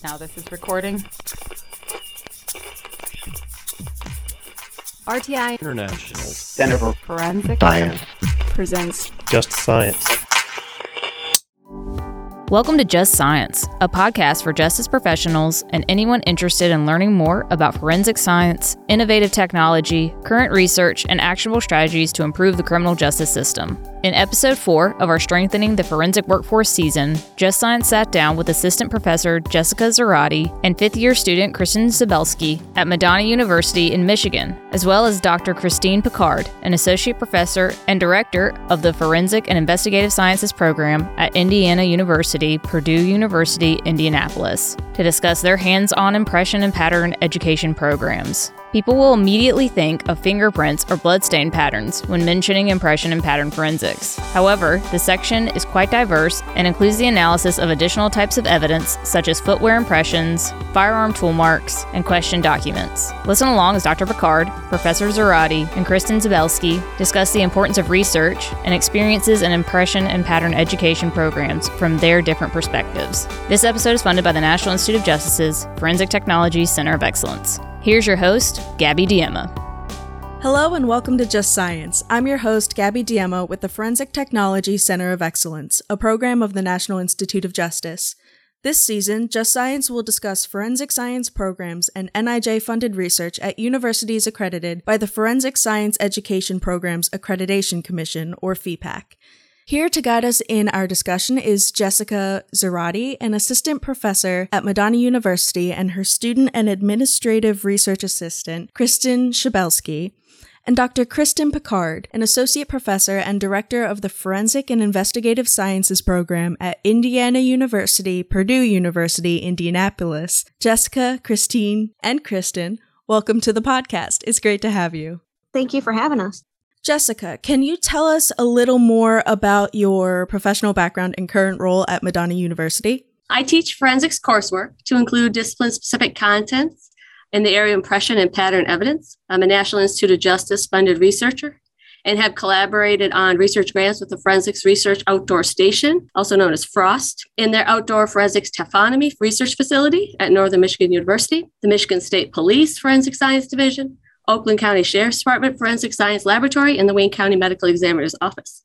Now this is recording. RTI International Center for Forensic Science presents Just Science. Welcome to Just Science, a podcast for justice professionals and anyone interested in learning more about forensic science, innovative technology, current research, and actionable strategies to improve the criminal justice system. In episode 4 of our Strengthening the Forensic Workforce season, Just Science sat down with assistant professor Jessica Zarate and fifth-year student Kristen Szabelski at Madonna University in Michigan, as well as Dr. Christine Picard, an associate professor and director of the Forensic and Investigative Sciences program at Indiana University-Purdue University Indianapolis, to discuss their hands-on impression and pattern education programs. People will immediately think of fingerprints or bloodstain patterns when mentioning impression and pattern forensics. However, the section is quite diverse and includes the analysis of additional types of evidence, such as footwear impressions, firearm tool marks, and question documents. Listen along as Dr. Picard, Professor Zarate, and Kristen Szabelski discuss the importance of research and experiences in impression and pattern education programs from their different perspectives. This episode is funded by the National Institute of Justice's Forensic Technology Center of Excellence. Here's your host, Gabby Diemma. Hello and welcome to Just Science. I'm your host, Gabby Diemma, with the Forensic Technology Center of Excellence, a program of the National Institute of Justice. This season, Just Science will discuss forensic science programs and NIJ-funded research at universities accredited by the Forensic Science Education Programs Accreditation Commission, or FEPAC. Here to guide us in our discussion is Jessica Zarate, an assistant professor at Madonna University, and her student and administrative research assistant, Kristen Szabelski, and Dr. Kristen Picard, an associate professor and director of the Forensic and Investigative Sciences program at Indiana University, Purdue University, Indianapolis. Jessica, Christine, and Kristen, welcome to the podcast. It's great to have you. Thank you for having us. Jessica, can you tell us a little more about your professional background and current role at Madonna University? I teach forensics coursework to include discipline-specific contents in the area of impression and pattern evidence. I'm a National Institute of Justice-funded researcher and have collaborated on research grants with the Forensics Research Outdoor Station, also known as FROST, in their outdoor forensics taphonomy research facility at Northern Michigan University, the Michigan State Police Forensic Science Division, Oakland County Sheriff's Department Forensic Science Laboratory, and the Wayne County Medical Examiner's Office.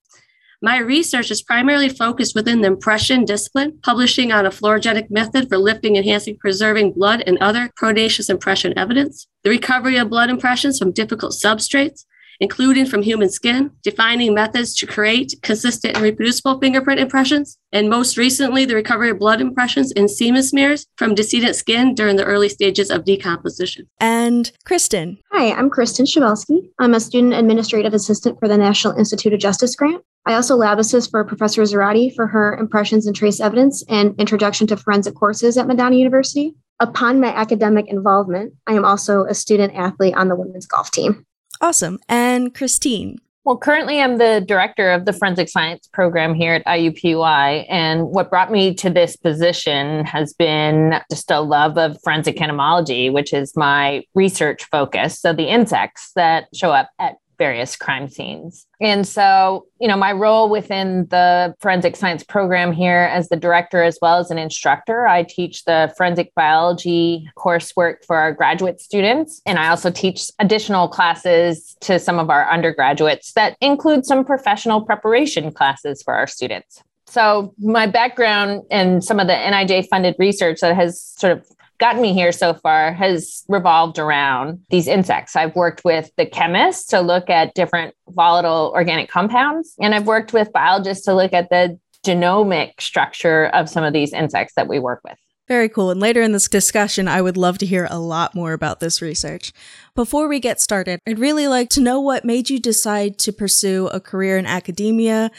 My research is primarily focused within the impression discipline, publishing on a fluorogenic method for lifting, enhancing, preserving blood and other proteinaceous impression evidence, the recovery of blood impressions from difficult substrates, including from human skin, defining methods to create consistent and reproducible fingerprint impressions, and most recently, the recovery of blood impressions in semen smears from decedent skin during the early stages of decomposition. And Kristen. Hi, I'm Kristen Szabelski. I'm a student administrative assistant for the National Institute of Justice grant. I also lab assist for Professor Zarate for her Impressions and Trace Evidence and Introduction to Forensic courses at Madonna University. Upon my academic involvement, I am also a student athlete on the women's golf team. Awesome. And Christine? Well, currently I'm the director of the Forensic Science program here at IUPUI. And what brought me to this position has been just a love of forensic entomology, which is my research focus. So the insects that show up at various crime scenes. And so, my role within the forensic science program here as the director, as well as an instructor, I teach the forensic biology coursework for our graduate students. And I also teach additional classes to some of our undergraduates that include some professional preparation classes for our students. So my background and some of the NIJ funded research that has sort of gotten me here so far has revolved around these insects. I've worked with the chemists to look at different volatile organic compounds, and I've worked with biologists to look at the genomic structure of some of these insects that we work with. Very cool. And later in this discussion, I would love to hear a lot more about this research. Before we get started, I'd really like to know what made you decide to pursue a career in academia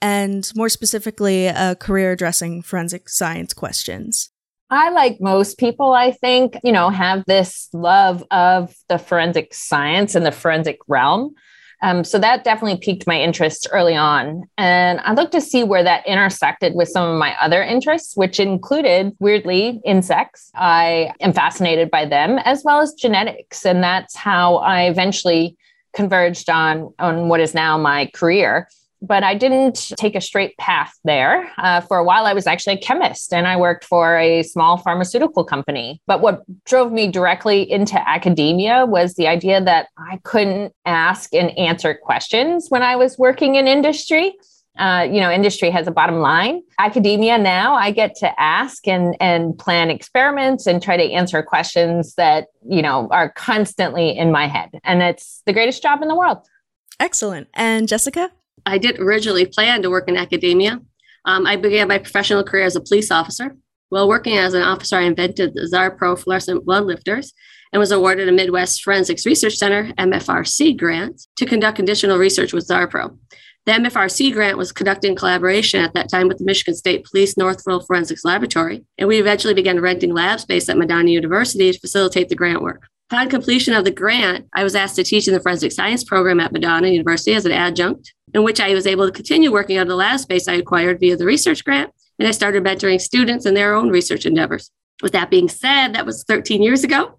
and more specifically, a career addressing forensic science questions. I, like most people, I think, have this love of the forensic science and the forensic realm. So that definitely piqued my interest early on. And I looked to see where that intersected with some of my other interests, which included, weirdly, insects. I am fascinated by them, as well as genetics. And that's how I eventually converged on what is now my career but I didn't take a straight path there. For a while, I was actually a chemist and I worked for a small pharmaceutical company. But what drove me directly into academia was the idea that I couldn't ask and answer questions when I was working in industry. Industry has a bottom line. Academia now, I get to ask and plan experiments and try to answer questions that, are constantly in my head. And it's the greatest job in the world. Excellent. And Jessica? I did originally plan to work in academia. I began my professional career as a police officer. While working as an officer, I invented the ZARPRO fluorescent blood lifters and was awarded a Midwest Forensics Research Center, MFRC grant to conduct additional research with ZARPRO. The MFRC grant was conducted in collaboration at that time with the Michigan State Police Northville Forensics Laboratory, and we eventually began renting lab space at Madonna University to facilitate the grant work. Upon completion of the grant, I was asked to teach in the forensic science program at Madonna University as an adjunct, in which I was able to continue working out of the lab space I acquired via the research grant, and I started mentoring students in their own research endeavors. With that being said, that was 13 years ago.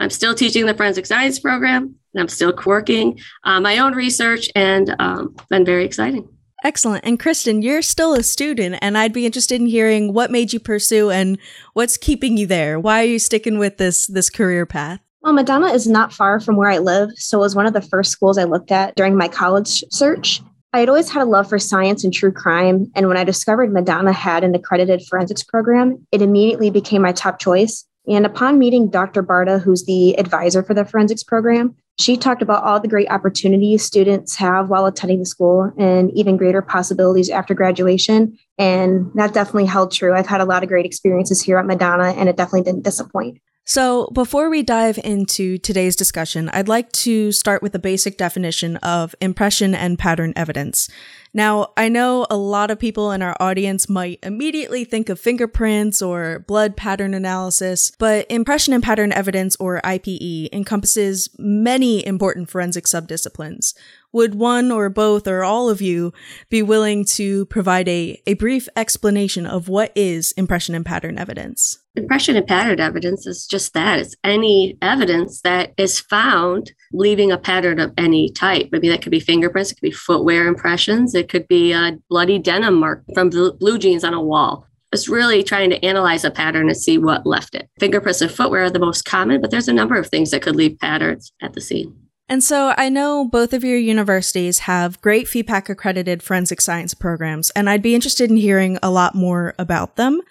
I'm still teaching the forensic science program, and I'm still working on my own research, and it's been very exciting. Excellent. And Kristen, you're still a student, and I'd be interested in hearing what made you pursue and what's keeping you there. Why are you sticking with this career path? Well, Madonna is not far from where I live, so it was one of the first schools I looked at during my college search. I had always had a love for science and true crime, and when I discovered Madonna had an accredited forensics program, it immediately became my top choice. And upon meeting Dr. Barda, who's the advisor for the forensics program, she talked about all the great opportunities students have while attending the school and even greater possibilities after graduation. And that definitely held true. I've had a lot of great experiences here at Madonna, and it definitely didn't disappoint. So before we dive into today's discussion, I'd like to start with a basic definition of impression and pattern evidence. Now, I know a lot of people in our audience might immediately think of fingerprints or blood pattern analysis, but impression and pattern evidence, or IPE, encompasses many important forensic subdisciplines. Would one or both or all of you be willing to provide a brief explanation of what is impression and pattern evidence? Impression and pattern evidence is just that. It's any evidence that is found leaving a pattern of any type. Maybe that could be fingerprints, it could be footwear impressions, it could be a bloody denim mark from blue jeans on a wall. It's really trying to analyze a pattern and see what left it. Fingerprints and footwear are the most common, but there's a number of things that could leave patterns at the scene. And so I know both of your universities have great FEPAC accredited forensic science programs, and I'd be interested in hearing a lot more about them,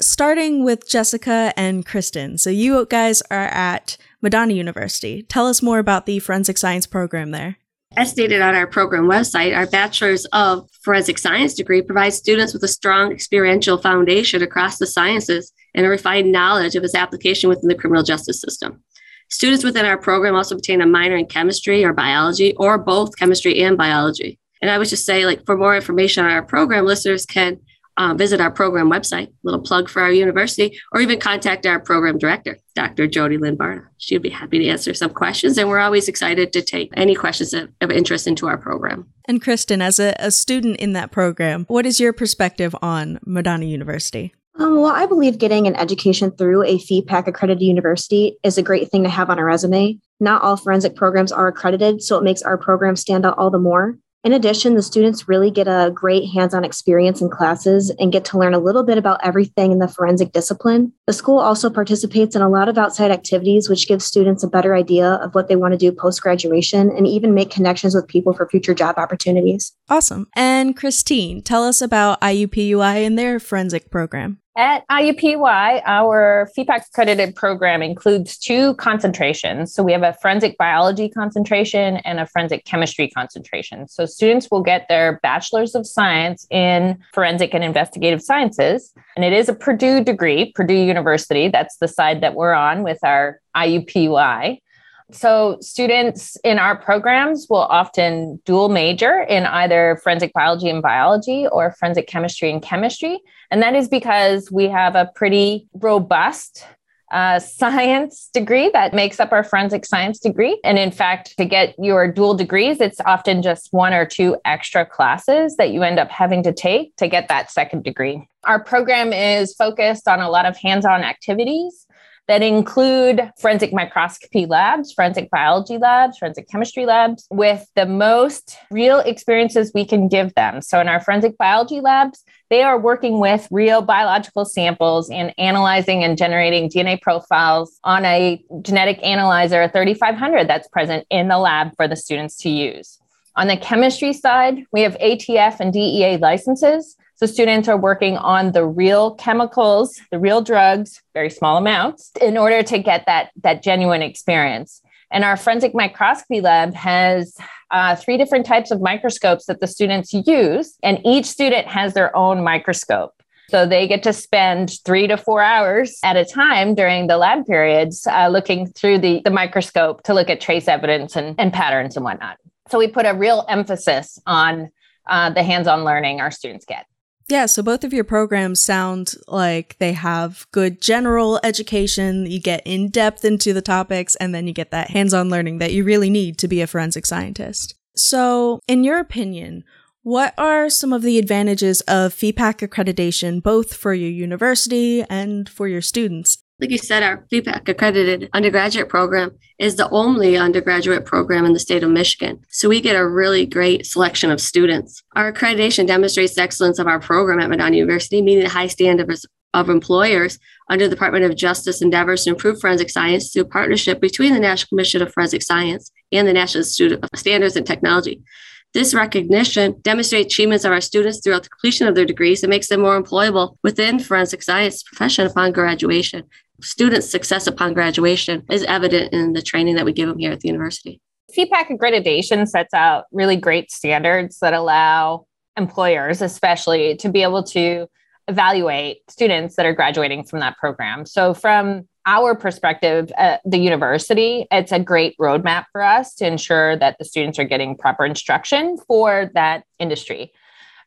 starting with Jessica and Kristen. So you guys are at Madonna University. Tell us more about the forensic science program there. As stated on our program website, our Bachelor's of Forensic Science degree provides students with a strong experiential foundation across the sciences and a refined knowledge of its application within the criminal justice system. Students within our program also obtain a minor in chemistry or biology, or both chemistry and biology. And I would just say, for more information on our program, listeners can visit our program website, little plug for our university, or even contact our program director, Dr. Jody Lynn Barna. She'd be happy to answer some questions, and we're always excited to take any questions of interest into our program. And Kristen, as a student in that program, what is your perspective on Madonna University? Well, I believe getting an education through a FEPAC accredited university is a great thing to have on a resume. Not all forensic programs are accredited, so it makes our program stand out all the more. In addition, the students really get a great hands-on experience in classes and get to learn a little bit about everything in the forensic discipline. The school also participates in a lot of outside activities, which gives students a better idea of what they want to do post-graduation and even make connections with people for future job opportunities. Awesome. And Christine, tell us about IUPUI and their forensic program. At IUPUI, our FEPAC-accredited program includes two concentrations. So we have a forensic biology concentration and a forensic chemistry concentration. So students will get their bachelor's of science in forensic and investigative sciences. And it is a Purdue degree, Purdue University. That's the side that we're on with our IUPUI. So students in our programs will often dual major in either forensic biology and biology or forensic chemistry and chemistry. And that is because we have a pretty robust science degree that makes up our forensic science degree. And in fact, to get your dual degrees, it's often just one or two extra classes that you end up having to take to get that second degree. Our program is focused on a lot of hands-on activities that include forensic microscopy labs, forensic biology labs, forensic chemistry labs, with the most real experiences we can give them. So in our forensic biology labs, they are working with real biological samples and analyzing and generating DNA profiles on a genetic analyzer 3500 that's present in the lab for the students to use. On the chemistry side, we have ATF and DEA licenses. So students are working on the real chemicals, the real drugs, very small amounts, in order to get that genuine experience. And our forensic microscopy lab has three different types of microscopes that the students use, and each student has their own microscope. So they get to spend 3 to 4 hours at a time during the lab periods looking through the microscope to look at trace evidence and patterns and whatnot. So we put a real emphasis on the hands-on learning our students get. Yeah, so both of your programs sound like they have good general education. You get in depth into the topics, and then you get that hands-on learning that you really need to be a forensic scientist. So in your opinion, what are some of the advantages of FEPAC accreditation, both for your university and for your students? Like you said, our FEPAC accredited undergraduate program is the only undergraduate program in the state of Michigan. So we get a really great selection of students. Our accreditation demonstrates the excellence of our program at Madonna University, meeting the high standards of employers under the Department of Justice endeavors to improve forensic science through partnership between the National Commission of Forensic Science and the National Institute of Standards and Technology. This recognition demonstrates achievements of our students throughout the completion of their degrees and makes them more employable within forensic science profession upon graduation. Students' success upon graduation is evident in the training that we give them here at the university. FEPAC accreditation sets out really great standards that allow employers, especially, to be able to evaluate students that are graduating from that program. So from our perspective at the university, it's a great roadmap for us to ensure that the students are getting proper instruction for that industry.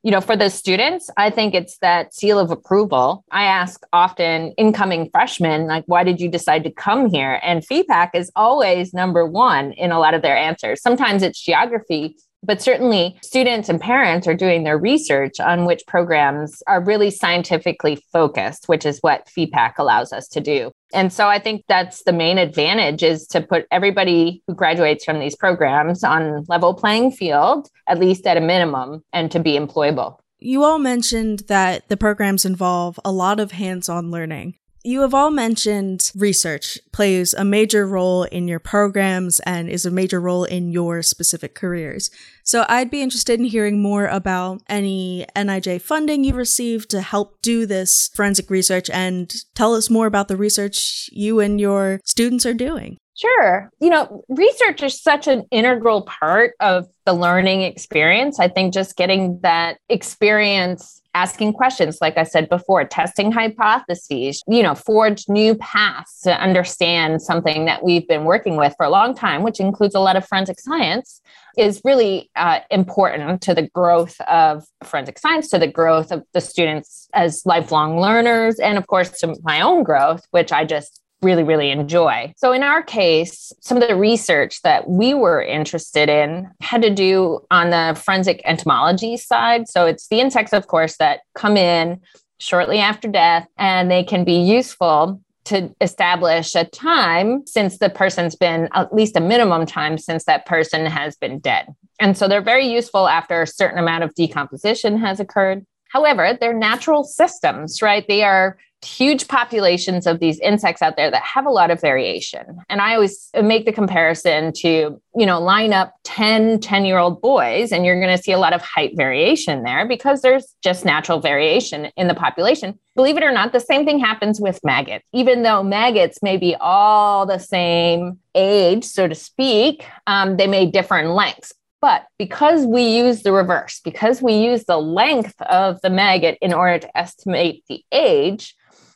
You know, for the students, I think it's that seal of approval. I ask often incoming freshmen, like, why did you decide to come here? And FEPAC is always number one in a lot of their answers. Sometimes it's geography, but certainly students and parents are doing their research on which programs are really scientifically focused, which is what FEPAC allows us to do. And so I think that's the main advantage, is to put everybody who graduates from these programs on level playing field, at least at a minimum, and to be employable. You all mentioned that the programs involve a lot of hands-on learning. You have all mentioned research plays a major role in your programs and is a major role in your specific careers. So I'd be interested in hearing more about any NIJ funding you received to help do this forensic research, and tell us more about the research you and your students are doing. Sure. You know, research is such an integral part of the learning experience. I think just getting that experience, asking questions, like I said before, testing hypotheses, you know, forge new paths to understand something that we've been working with for a long time, which includes a lot of forensic science, is really important to the growth of forensic science, to the growth of the students as lifelong learners, and of course, to my own growth, which I just really enjoy. So in our case, some of the research that we were interested in had to do on the forensic entomology side. So it's the insects, of course, that come in shortly after death, and they can be useful to establish a time since the person's been, at least a minimum time since that person has been dead. And so they're very useful after a certain amount of decomposition has occurred. However, they're natural systems, right? They are huge populations of these insects out there that have a lot of variation. And I always make the comparison to, you know, line up 10-year-old boys, and you're going to see a lot of height variation there because there's just natural variation in the population. Believe it or not, the same thing happens with maggots. Even though maggots may be all the same age, so to speak, they may differ in lengths. But because we use the reverse, because we use the length of the maggot in order to estimate the age,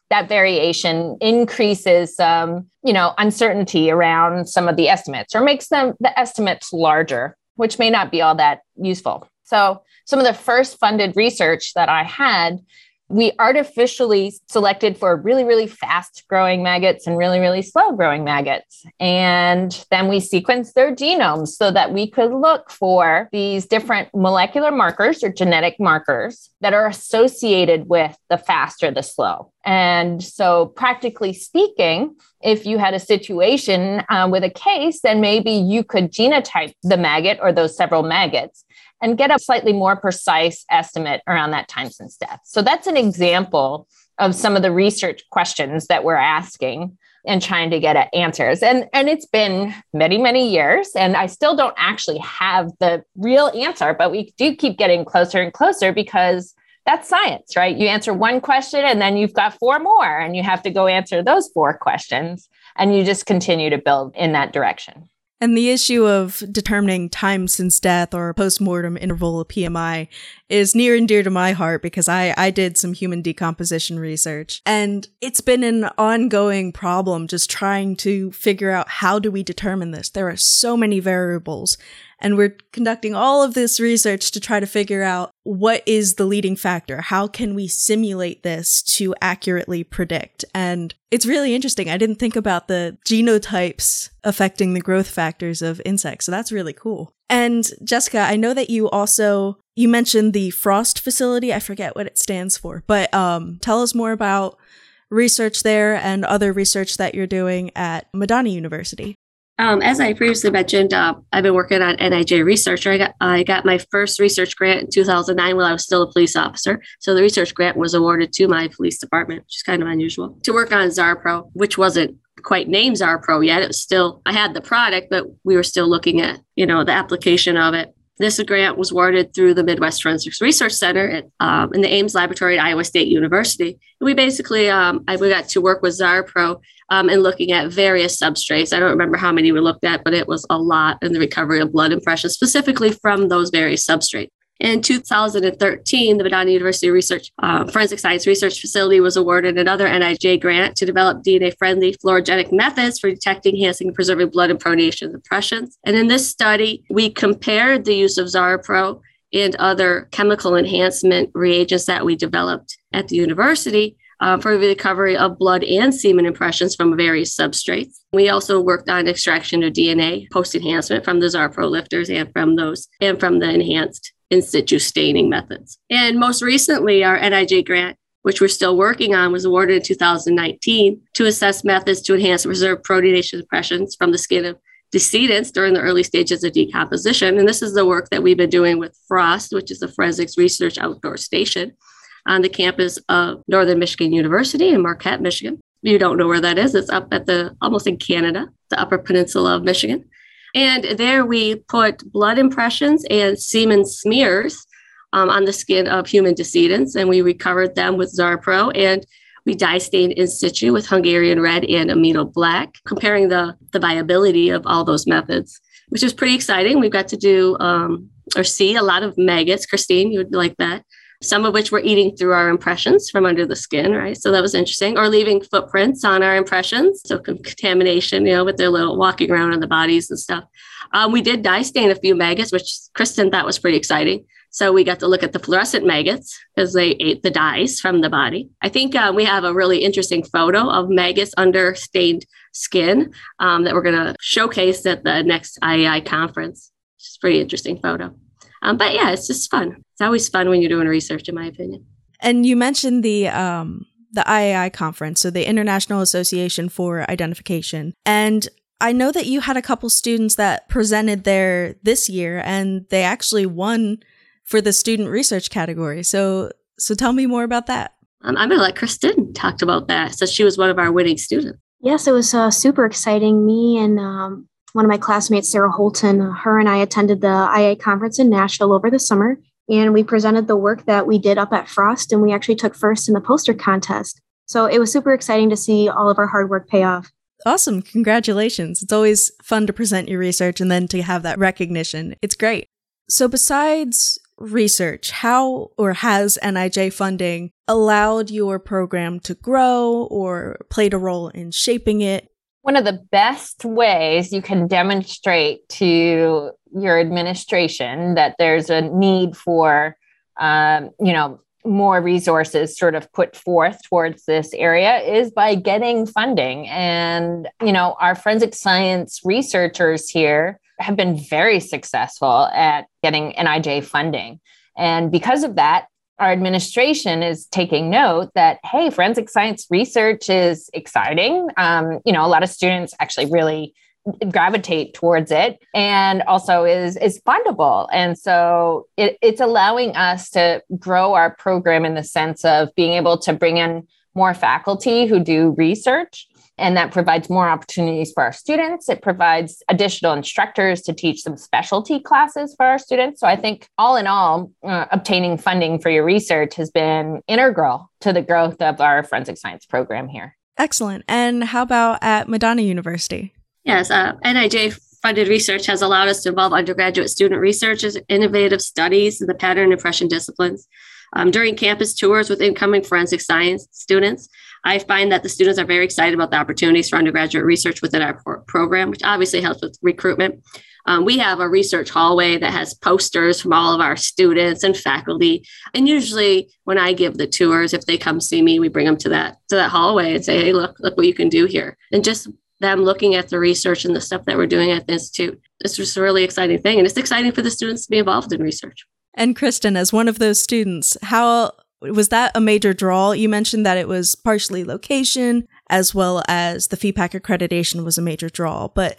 that variation increases, uncertainty around some of the estimates, or makes them the estimates larger, which may not be all that useful. So some of the first funded research that I had we artificially selected for really, really fast growing maggots and really, really slow growing maggots. And then we sequenced their genomes so that we could look for these different molecular markers or genetic markers that are associated with the fast or the slow. And so practically speaking, if you had a situation with a case, then maybe you could genotype the maggot or those several maggots and get a slightly more precise estimate around that time since death. So that's an example of some of the research questions that we're asking and trying to get at answers. And it's been many, many years, and I still don't actually have the real answer, but we do keep getting closer and closer because that's science, right? You answer one question and then you've got four more and you have to go answer those four questions, and you just continue to build in that direction. And the issue of determining time since death or postmortem interval of PMI is near and dear to my heart because I did some human decomposition research, and it's been an ongoing problem just trying to figure out how do we determine this. There are so many variables, and we're conducting all of this research to try to figure out what is the leading factor. How can we simulate this to accurately predict? And it's really interesting. I didn't think about the genotypes affecting the growth factors of insects. So that's really cool. And Jessica, I know that you mentioned the FROST facility. I forget what it stands for, but tell us more about research there and other research that you're doing at Madonna University. As I previously mentioned, I've been working on NIJ research. I got my first research grant in 2009 while I was still a police officer. So the research grant was awarded to my police department, which is kind of unusual, to work on ZARPRO, which wasn't quite named ZARPRO yet. It was still, I had the product, but we were still looking at, the application of it. This grant was awarded through the Midwest Forensics Research Center in the Ames Laboratory at Iowa State University. And we basically, we got to work with ZARPRO and looking at various substrates. I don't remember how many we looked at, but it was a lot in the recovery of blood impressions, specifically from those various substrates. In 2013, the Madonna University Forensic Science Research Facility was awarded another NIJ grant to develop DNA-friendly fluorogenic methods for detecting, enhancing, and preserving blood and pronation impressions. And in this study, we compared the use of ZARPRO and other chemical enhancement reagents that we developed at the university for the recovery of blood and semen impressions from various substrates. We also worked on extraction of DNA post-enhancement from the ZARPRO lifters and from the enhanced in situ staining methods. And most recently, our NIJ grant, which we're still working on, was awarded in 2019 to assess methods to enhance reserve protonation impressions from the skin of decedents during the early stages of decomposition. And this is the work that we've been doing with FROST, which is the Forensics Research Outdoor Station on the campus of Northern Michigan University in Marquette, Michigan. If you don't know where that is, it's up at almost in Canada, the Upper Peninsula of Michigan. And there we put blood impressions and semen smears on the skin of human decedents, and we recovered them with ZARPRO, and we dye stained in situ with Hungarian red and amyl black, comparing the viability of all those methods, which is pretty exciting. We've got to do or see a lot of maggots. Christine, you would like that. Some of which were eating through our impressions from under the skin, right? So that was interesting. Or leaving footprints on our impressions. So contamination, with their little walking around on the bodies and stuff. We did dye stain a few maggots, which Kristen thought was pretty exciting. So we got to look at the fluorescent maggots because they ate the dyes from the body. I think we have a really interesting photo of maggots under stained skin that we're going to showcase at the next IAI conference. It's a pretty interesting photo. But yeah, it's just fun. It's always fun when you're doing research, in my opinion. And you mentioned the IAI conference, so the International Association for Identification. And I know that you had a couple students that presented there this year, and they actually won for the student research category. So tell me more about that. I'm going to let Kristen talk about that. So she was one of our winning students. Yes, it was super exciting. Me and one of my classmates, Sarah Holton, her and I attended the IA conference in Nashville over the summer, and we presented the work that we did up at FROST, and we actually took first in the poster contest. So it was super exciting to see all of our hard work pay off. Awesome. Congratulations. It's always fun to present your research and then to have that recognition. It's great. So besides research, how or has NIJ funding allowed your program to grow or played a role in shaping it? One of the best ways you can demonstrate to your administration that there's a need for, more resources sort of put forth towards this area is by getting funding. And, you know, our forensic science researchers here have been very successful at getting NIJ funding. And because of that, our administration is taking note that, hey, forensic science research is exciting. You know, a lot of students actually really gravitate towards it, and also is fundable. And so it's allowing us to grow our program in the sense of being able to bring in more faculty who do research. And that provides more opportunities for our students. It provides additional instructors to teach some specialty classes for our students. So I think all in all, obtaining funding for your research has been integral to the growth of our forensic science program here. Excellent. And how about at Madonna University? Yes, NIJ-funded research has allowed us to involve undergraduate student researchers, innovative studies in the pattern and impression disciplines. During campus tours with incoming forensic science students, I find that the students are very excited about the opportunities for undergraduate research within our program, which obviously helps with recruitment. We have a research hallway that has posters from all of our students and faculty. And usually when I give the tours, if they come see me, we bring them to that hallway and say, hey, look what you can do here. And just them looking at the research and the stuff that we're doing at the Institute, it's just a really exciting thing. And it's exciting for the students to be involved in research. And Kristen, as one of those students, how was that a major draw? You mentioned that it was partially location as well as the FEPAC accreditation was a major draw, but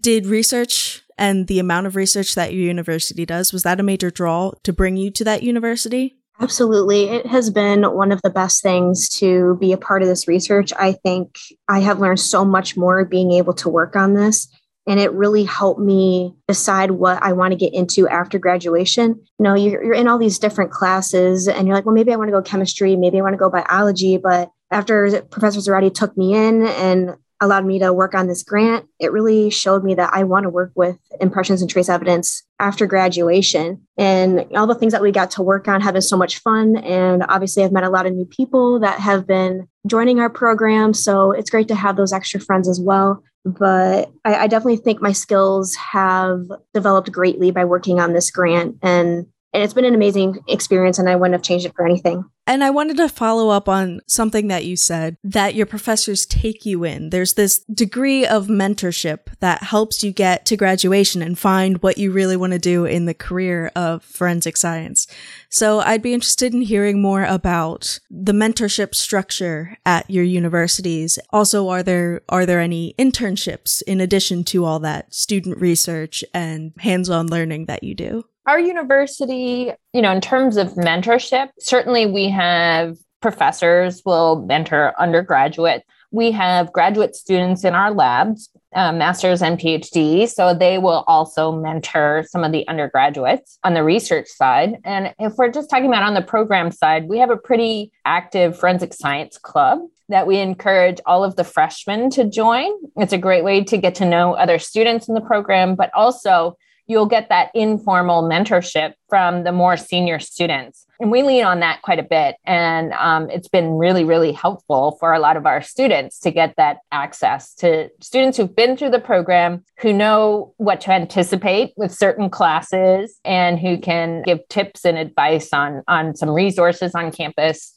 did research and the amount of research that your university does, was that a major draw to bring you to that university? Absolutely. It has been one of the best things to be a part of this research. I think I have learned so much more being able to work on this. And it really helped me decide what I want to get into after graduation. You know, you're in all these different classes and you're like, well, maybe I want to go chemistry, maybe I want to go biology. But after Professor Zarate took me in and allowed me to work on this grant, it really showed me that I want to work with impressions and trace evidence after graduation. And all the things that we got to work on, having so much fun. And obviously, I've met a lot of new people that have been joining our program. So it's great to have those extra friends as well. But I definitely think my skills have developed greatly by working on this grant. And it's been an amazing experience, and I wouldn't have changed it for anything. And I wanted to follow up on something that you said, that your professors take you in. There's this degree of mentorship that helps you get to graduation and find what you really want to do in the career of forensic science. So I'd be interested in hearing more about the mentorship structure at your universities. Also, are there any internships in addition to all that student research and hands-on learning that you do? Our university, you know, in terms of mentorship, certainly we have professors will mentor undergraduate. We have graduate students in our labs, masters and PhDs, so they will also mentor some of the undergraduates on the research side. And if we're just talking about on the program side, we have a pretty active forensic science club that we encourage all of the freshmen to join. It's a great way to get to know other students in the program, but also you'll get that informal mentorship from the more senior students. And we lean on that quite a bit. And it's been really, really helpful for a lot of our students to get that access to students who've been through the program, who know what to anticipate with certain classes, and who can give tips and advice on some resources on campus.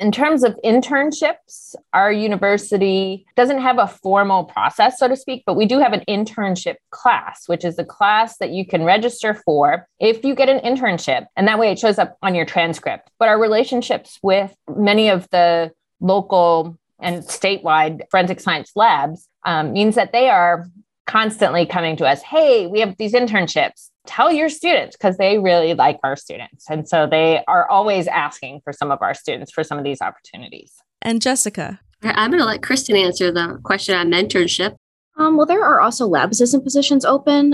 In terms of internships, our university doesn't have a formal process, so to speak, but we do have an internship class, which is a class that you can register for if you get an internship. And that way it shows up on your transcript. But our relationships with many of the local and statewide forensic science labs means that they are constantly coming to us, hey, we have these internships. Tell your students, because they really like our students. And so they are always asking for some of our students for some of these opportunities. And Jessica? I'm going to let Kristen answer the question on mentorship. Well, there are also lab assistant positions open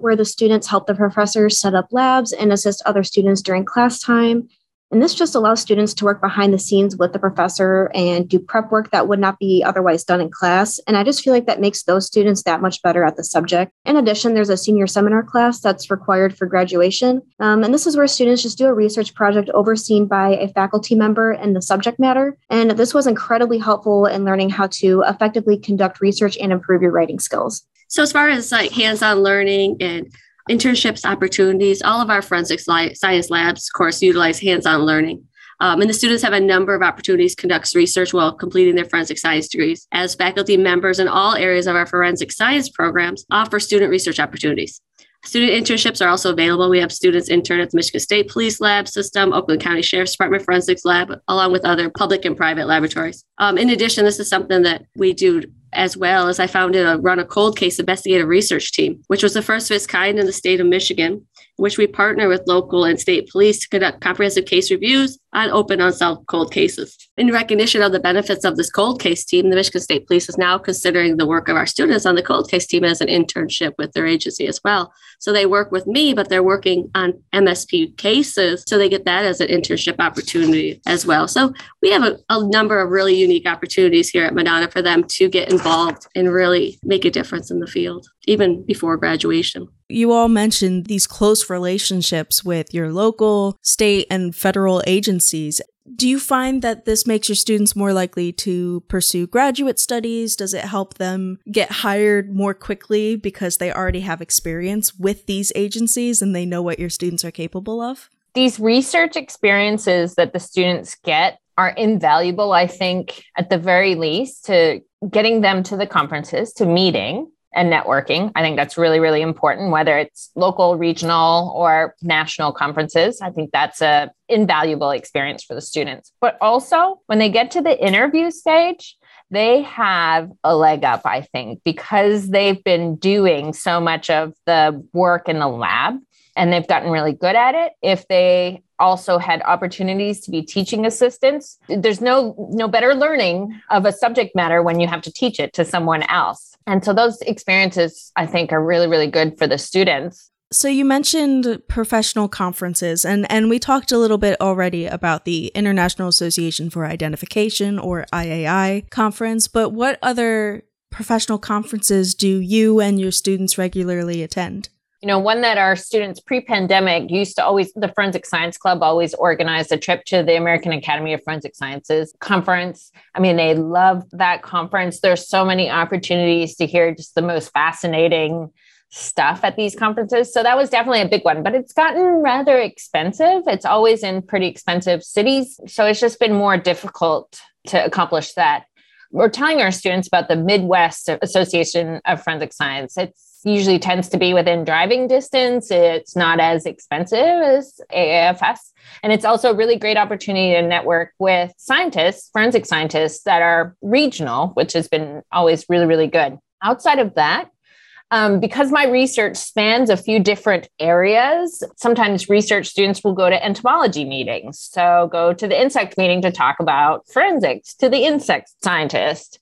where the students help the professors set up labs and assist other students during class time. And this just allows students to work behind the scenes with the professor and do prep work that would not be otherwise done in class. And I just feel like that makes those students that much better at the subject. In addition, there's a senior seminar class that's required for graduation. And this is where students just do a research project overseen by a faculty member in the subject matter. And this was incredibly helpful in learning how to effectively conduct research and improve your writing skills. So as far as like hands-on learning and internships opportunities, all of our forensic science labs, of course, utilize hands-on learning. And the students have a number of opportunities to conduct research while completing their forensic science degrees, as faculty members in all areas of our forensic science programs offer student research opportunities. Student internships are also available. We have students intern at the Michigan State Police Lab System, Oakland County Sheriff's Department Forensics Lab, along with other public and private laboratories. In addition, this is something that we do as well as I founded a Run a Cold Case investigative research team, which was the first of its kind in the state of Michigan, in which we partner with local and state police to conduct comprehensive case reviews on open unsolved cold cases. In recognition of the benefits of this cold case team, the Michigan State Police is now considering the work of our students on the cold case team as an internship with their agency as well. So they work with me, but they're working on MSP cases, so they get that as an internship opportunity as well. So we have a number of really unique opportunities here at Madonna for them to get involved and really make a difference in the field, even before graduation. You all mentioned these close relationships with your local, state, and federal agencies. Do you find that this makes your students more likely to pursue graduate studies? Does it help them get hired more quickly because they already have experience with these agencies and they know what your students are capable of? These research experiences that the students get are invaluable, I think, at the very least, to getting them to the conferences, to meeting and networking. I think that's really, really important, whether it's local, regional, or national conferences. I think that's an invaluable experience for the students. But also, when they get to the interview stage, they have a leg up, I think, because they've been doing so much of the work in the lab and they've gotten really good at it. If they also had opportunities to be teaching assistants, there's no better learning of a subject matter when you have to teach it to someone else. And so those experiences, I think, are really, really good for the students. So you mentioned professional conferences, and we talked a little bit already about the International Association for Identification, or IAI, conference, but what other professional conferences do you and your students regularly attend? You know, one that our students pre-pandemic used to always, the Forensic Science Club always organized a trip to the American Academy of Forensic Sciences conference. I mean, they love that conference. There's so many opportunities to hear just the most fascinating stuff at these conferences. So that was definitely a big one, but it's gotten rather expensive. It's always in pretty expensive cities. So it's just been more difficult to accomplish that. We're telling our students about the Midwest Association of Forensic Science. It's usually tends to be within driving distance. It's not as expensive as AAFS. And it's also a really great opportunity to network with scientists, forensic scientists that are regional, which has been always really, really good. Outside of that, because my research spans a few different areas, sometimes research students will go to entomology meetings. So go to the insect meeting to talk about forensics to the insect scientist.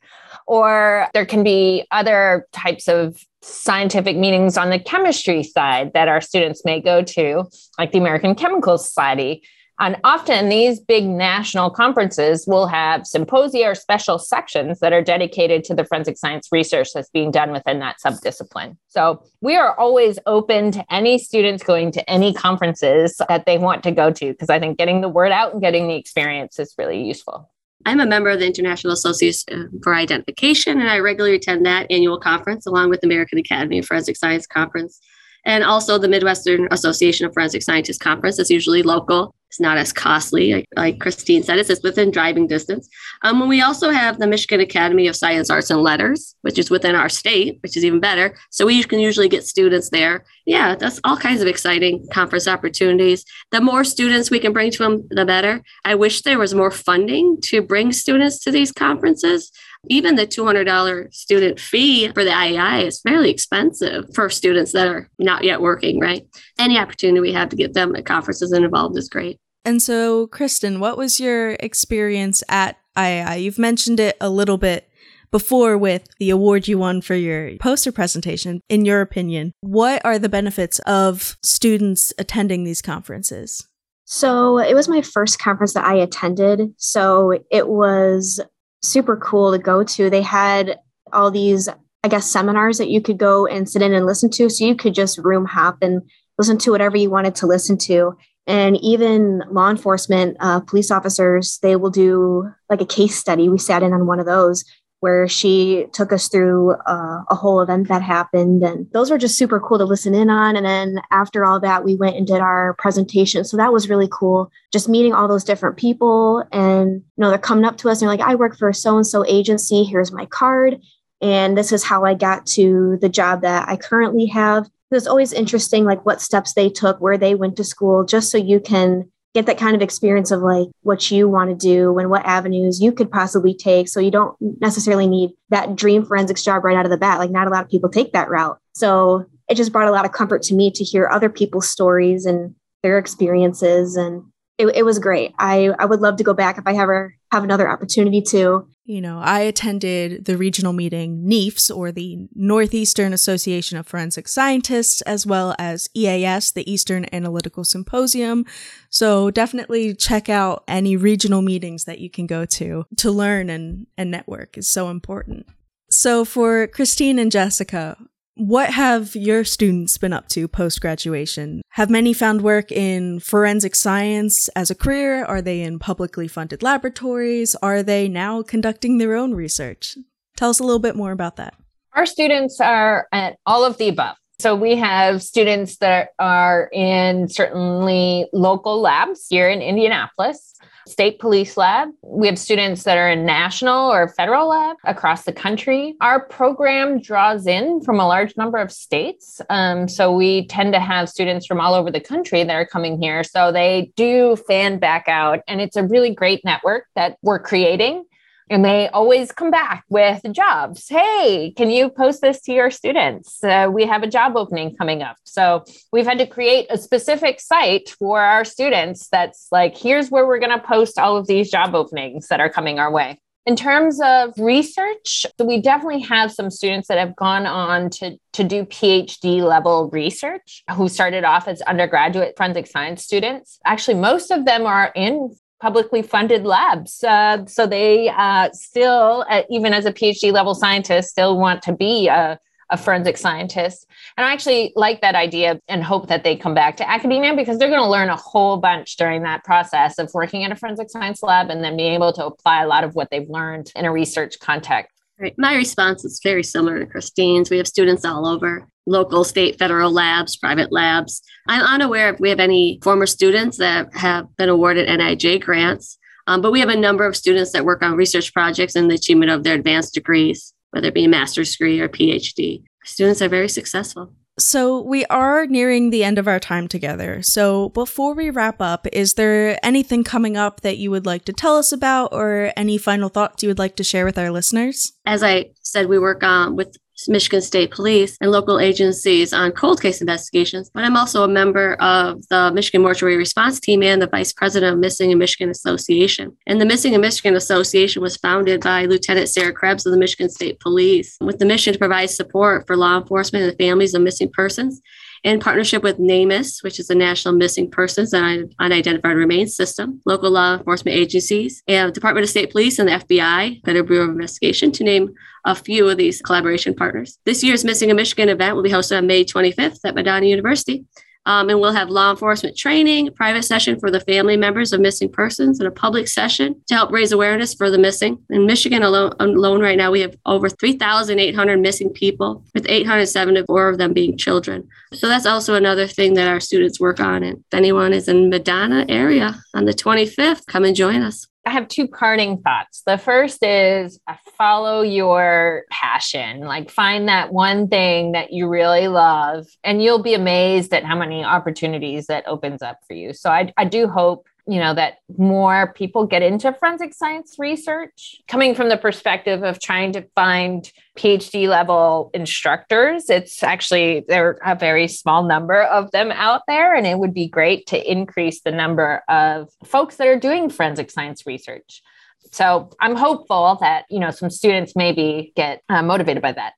Or there can be other types of scientific meetings on the chemistry side that our students may go to, like the American Chemical Society. And often these big national conferences will have symposia or special sections that are dedicated to the forensic science research that's being done within that subdiscipline. So we are always open to any students going to any conferences that they want to go to, because I think getting the word out and getting the experience is really useful. I'm a member of the International Association for Identification, and I regularly attend that annual conference along with the American Academy of Forensic Science Conference. And also the Midwestern Association of Forensic Scientists Conference is usually local. It's not as costly. Like Christine said, it's within driving distance. And we also have the Michigan Academy of Science, Arts, and Letters, which is within our state, which is even better. So we can usually get students there. Yeah, that's all kinds of exciting conference opportunities. The more students we can bring to them, the better. I wish there was more funding to bring students to these conferences. Even the $200 student fee for the IAI is fairly expensive for students that are not yet working, right? Any opportunity we have to get them at conferences and involved is great. And so, Kristen, what was your experience at IAI? You've mentioned it a little bit before with the award you won for your poster presentation. In your opinion, what are the benefits of students attending these conferences? So it was my first conference that I attended. So it was super cool to go to. They had all these, I guess, seminars that you could go and sit in and listen to. So you could just room hop and listen to whatever you wanted to listen to. And even law enforcement, police officers, they will do like a case study. We sat in on one of those where she took us through a whole event that happened. And those were just super cool to listen in on. And then after all that, we went and did our presentation. So that was really cool, just meeting all those different people. And, you know, they're coming up to us and they're like, I work for so-and-so agency. Here's my card. And this is how I got to the job that I currently have. It's always interesting, like what steps they took, where they went to school, just so you can get that kind of experience of like what you want to do and what avenues you could possibly take. So you don't necessarily need that dream forensics job right out of the bat. Like not a lot of people take that route. So it just brought a lot of comfort to me to hear other people's stories and their experiences. And it was great. I would love to go back if I ever have another opportunity to. You know, I attended the regional meeting NEFS, or the Northeastern Association of Forensic Scientists, as well as EAS, the Eastern Analytical Symposium. So definitely check out any regional meetings that you can go to learn and network is so important. So for Christine and Jessica, what have your students been up to post-graduation? Have many found work in forensic science as a career? Are they in publicly funded laboratories? Are they now conducting their own research? Tell us a little bit more about that. Our students are at all of the above. So we have students that are in certainly local labs here in Indianapolis, state police lab. We have students that are in national or federal lab across the country. Our program draws in from a large number of states. So we tend to have students from all over the country that are coming here. So they do fan back out, and it's a really great network that we're creating. And they always come back with jobs. Hey, can you post this to your students? We have a job opening coming up. So we've had to create a specific site for our students that's like, here's where we're going to post all of these job openings that are coming our way. In terms of research, we definitely have some students that have gone on to do PhD level research who started off as undergraduate forensic science students. Actually, most of them are in publicly funded labs. So they still, even as a PhD level scientist, still want to be a forensic scientist. And I actually like that idea and hope that they come back to academia, because they're going to learn a whole bunch during that process of working at a forensic science lab and then being able to apply a lot of what they've learned in a research context. Right. My response is very similar to Christine's. We have students all over, local, state, federal labs, private labs. I'm unaware if we have any former students that have been awarded NIJ grants, but we have a number of students that work on research projects and the achievement of their advanced degrees, whether it be a master's degree or PhD. Students are very successful. So we are nearing the end of our time together. So before we wrap up, is there anything coming up that you would like to tell us about, or any final thoughts you would like to share with our listeners? As I said, we work with Michigan State Police and local agencies on cold case investigations, but I'm also a member of the Michigan Mortuary Response Team and the Vice President of Missing in Michigan Association. And the Missing in Michigan Association was founded by Lieutenant Sarah Krebs of the Michigan State Police with the mission to provide support for law enforcement and the families of missing persons in partnership with NamUs, which is the National Missing Persons and Unidentified Remains System, local law enforcement agencies, and the Department of State Police and the FBI, Federal Bureau of Investigation, to name a few of these collaboration partners. This year's Missing in Michigan event will be hosted on May 25th at Madonna University. And we'll have law enforcement training, private session for the family members of missing persons, and a public session to help raise awareness for the missing. In Michigan alone right now, we have over 3,800 missing people, with 874 of them being children. So that's also another thing that our students work on. And if anyone is in Medina area on the 25th, come and join us. I have two parting thoughts. The first is follow your passion, like find that one thing that you really love, and you'll be amazed at how many opportunities that opens up for you. So I do hope, you know, that more people get into forensic science research. Coming from the perspective of trying to find PhD level instructors, it's actually, there are a very small number of them out there, and it would be great to increase the number of folks that are doing forensic science research. So I'm hopeful that, you know, some students maybe get motivated by that.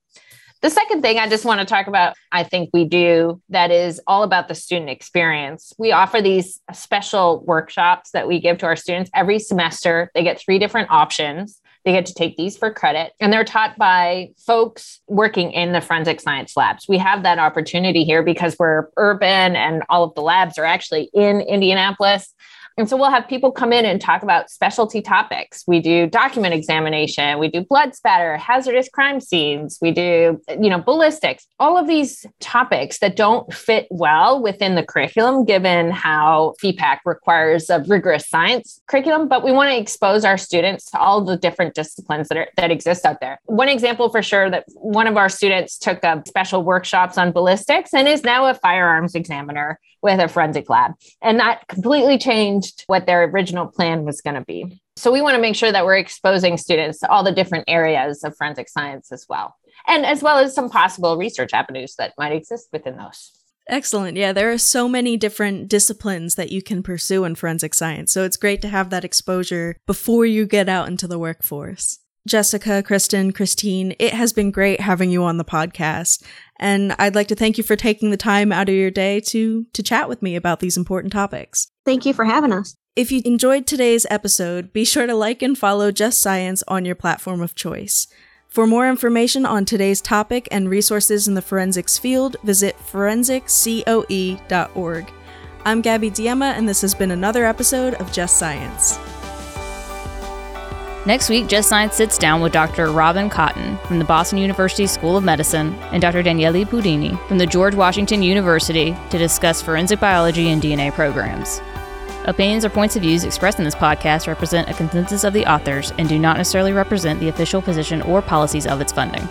The second thing I just want to talk about, I think we do, that is all about the student experience. We offer these special workshops that we give to our students every semester. They get 3 different options. They get to take these for credit, and they're taught by folks working in the forensic science labs. We have that opportunity here because we're urban and all of the labs are actually in Indianapolis. And so we'll have people come in and talk about specialty topics. We do document examination, we do blood spatter, hazardous crime scenes, we do, ballistics, all of these topics that don't fit well within the curriculum, given how FEPAC requires a rigorous science curriculum, but we want to expose our students to all the different disciplines that exist out there. One example for sure that one of our students took up special workshops on ballistics and is now a firearms examiner with a forensic lab. And that completely changed what their original plan was going to be. So we want to make sure that we're exposing students to all the different areas of forensic science as well, and as well as some possible research avenues that might exist within those. Excellent. Yeah, there are so many different disciplines that you can pursue in forensic science. So it's great to have that exposure before you get out into the workforce. Jessica, Kristen, Christine, it has been great having you on the podcast. And I'd like to thank you for taking the time out of your day to chat with me about these important topics. Thank you for having us. If you enjoyed today's episode, be sure to like and follow Just Science on your platform of choice. For more information on today's topic and resources in the forensics field, visit forensiccoe.org. I'm Gabby Diemma, and this has been another episode of Just Science. Next week, Just Science sits down with Dr. Robin Cotton from the Boston University School of Medicine and Dr. Daniele Budini from the George Washington University to discuss forensic biology and DNA programs. Opinions or points of views expressed in this podcast represent a consensus of the authors and do not necessarily represent the official position or policies of its funding.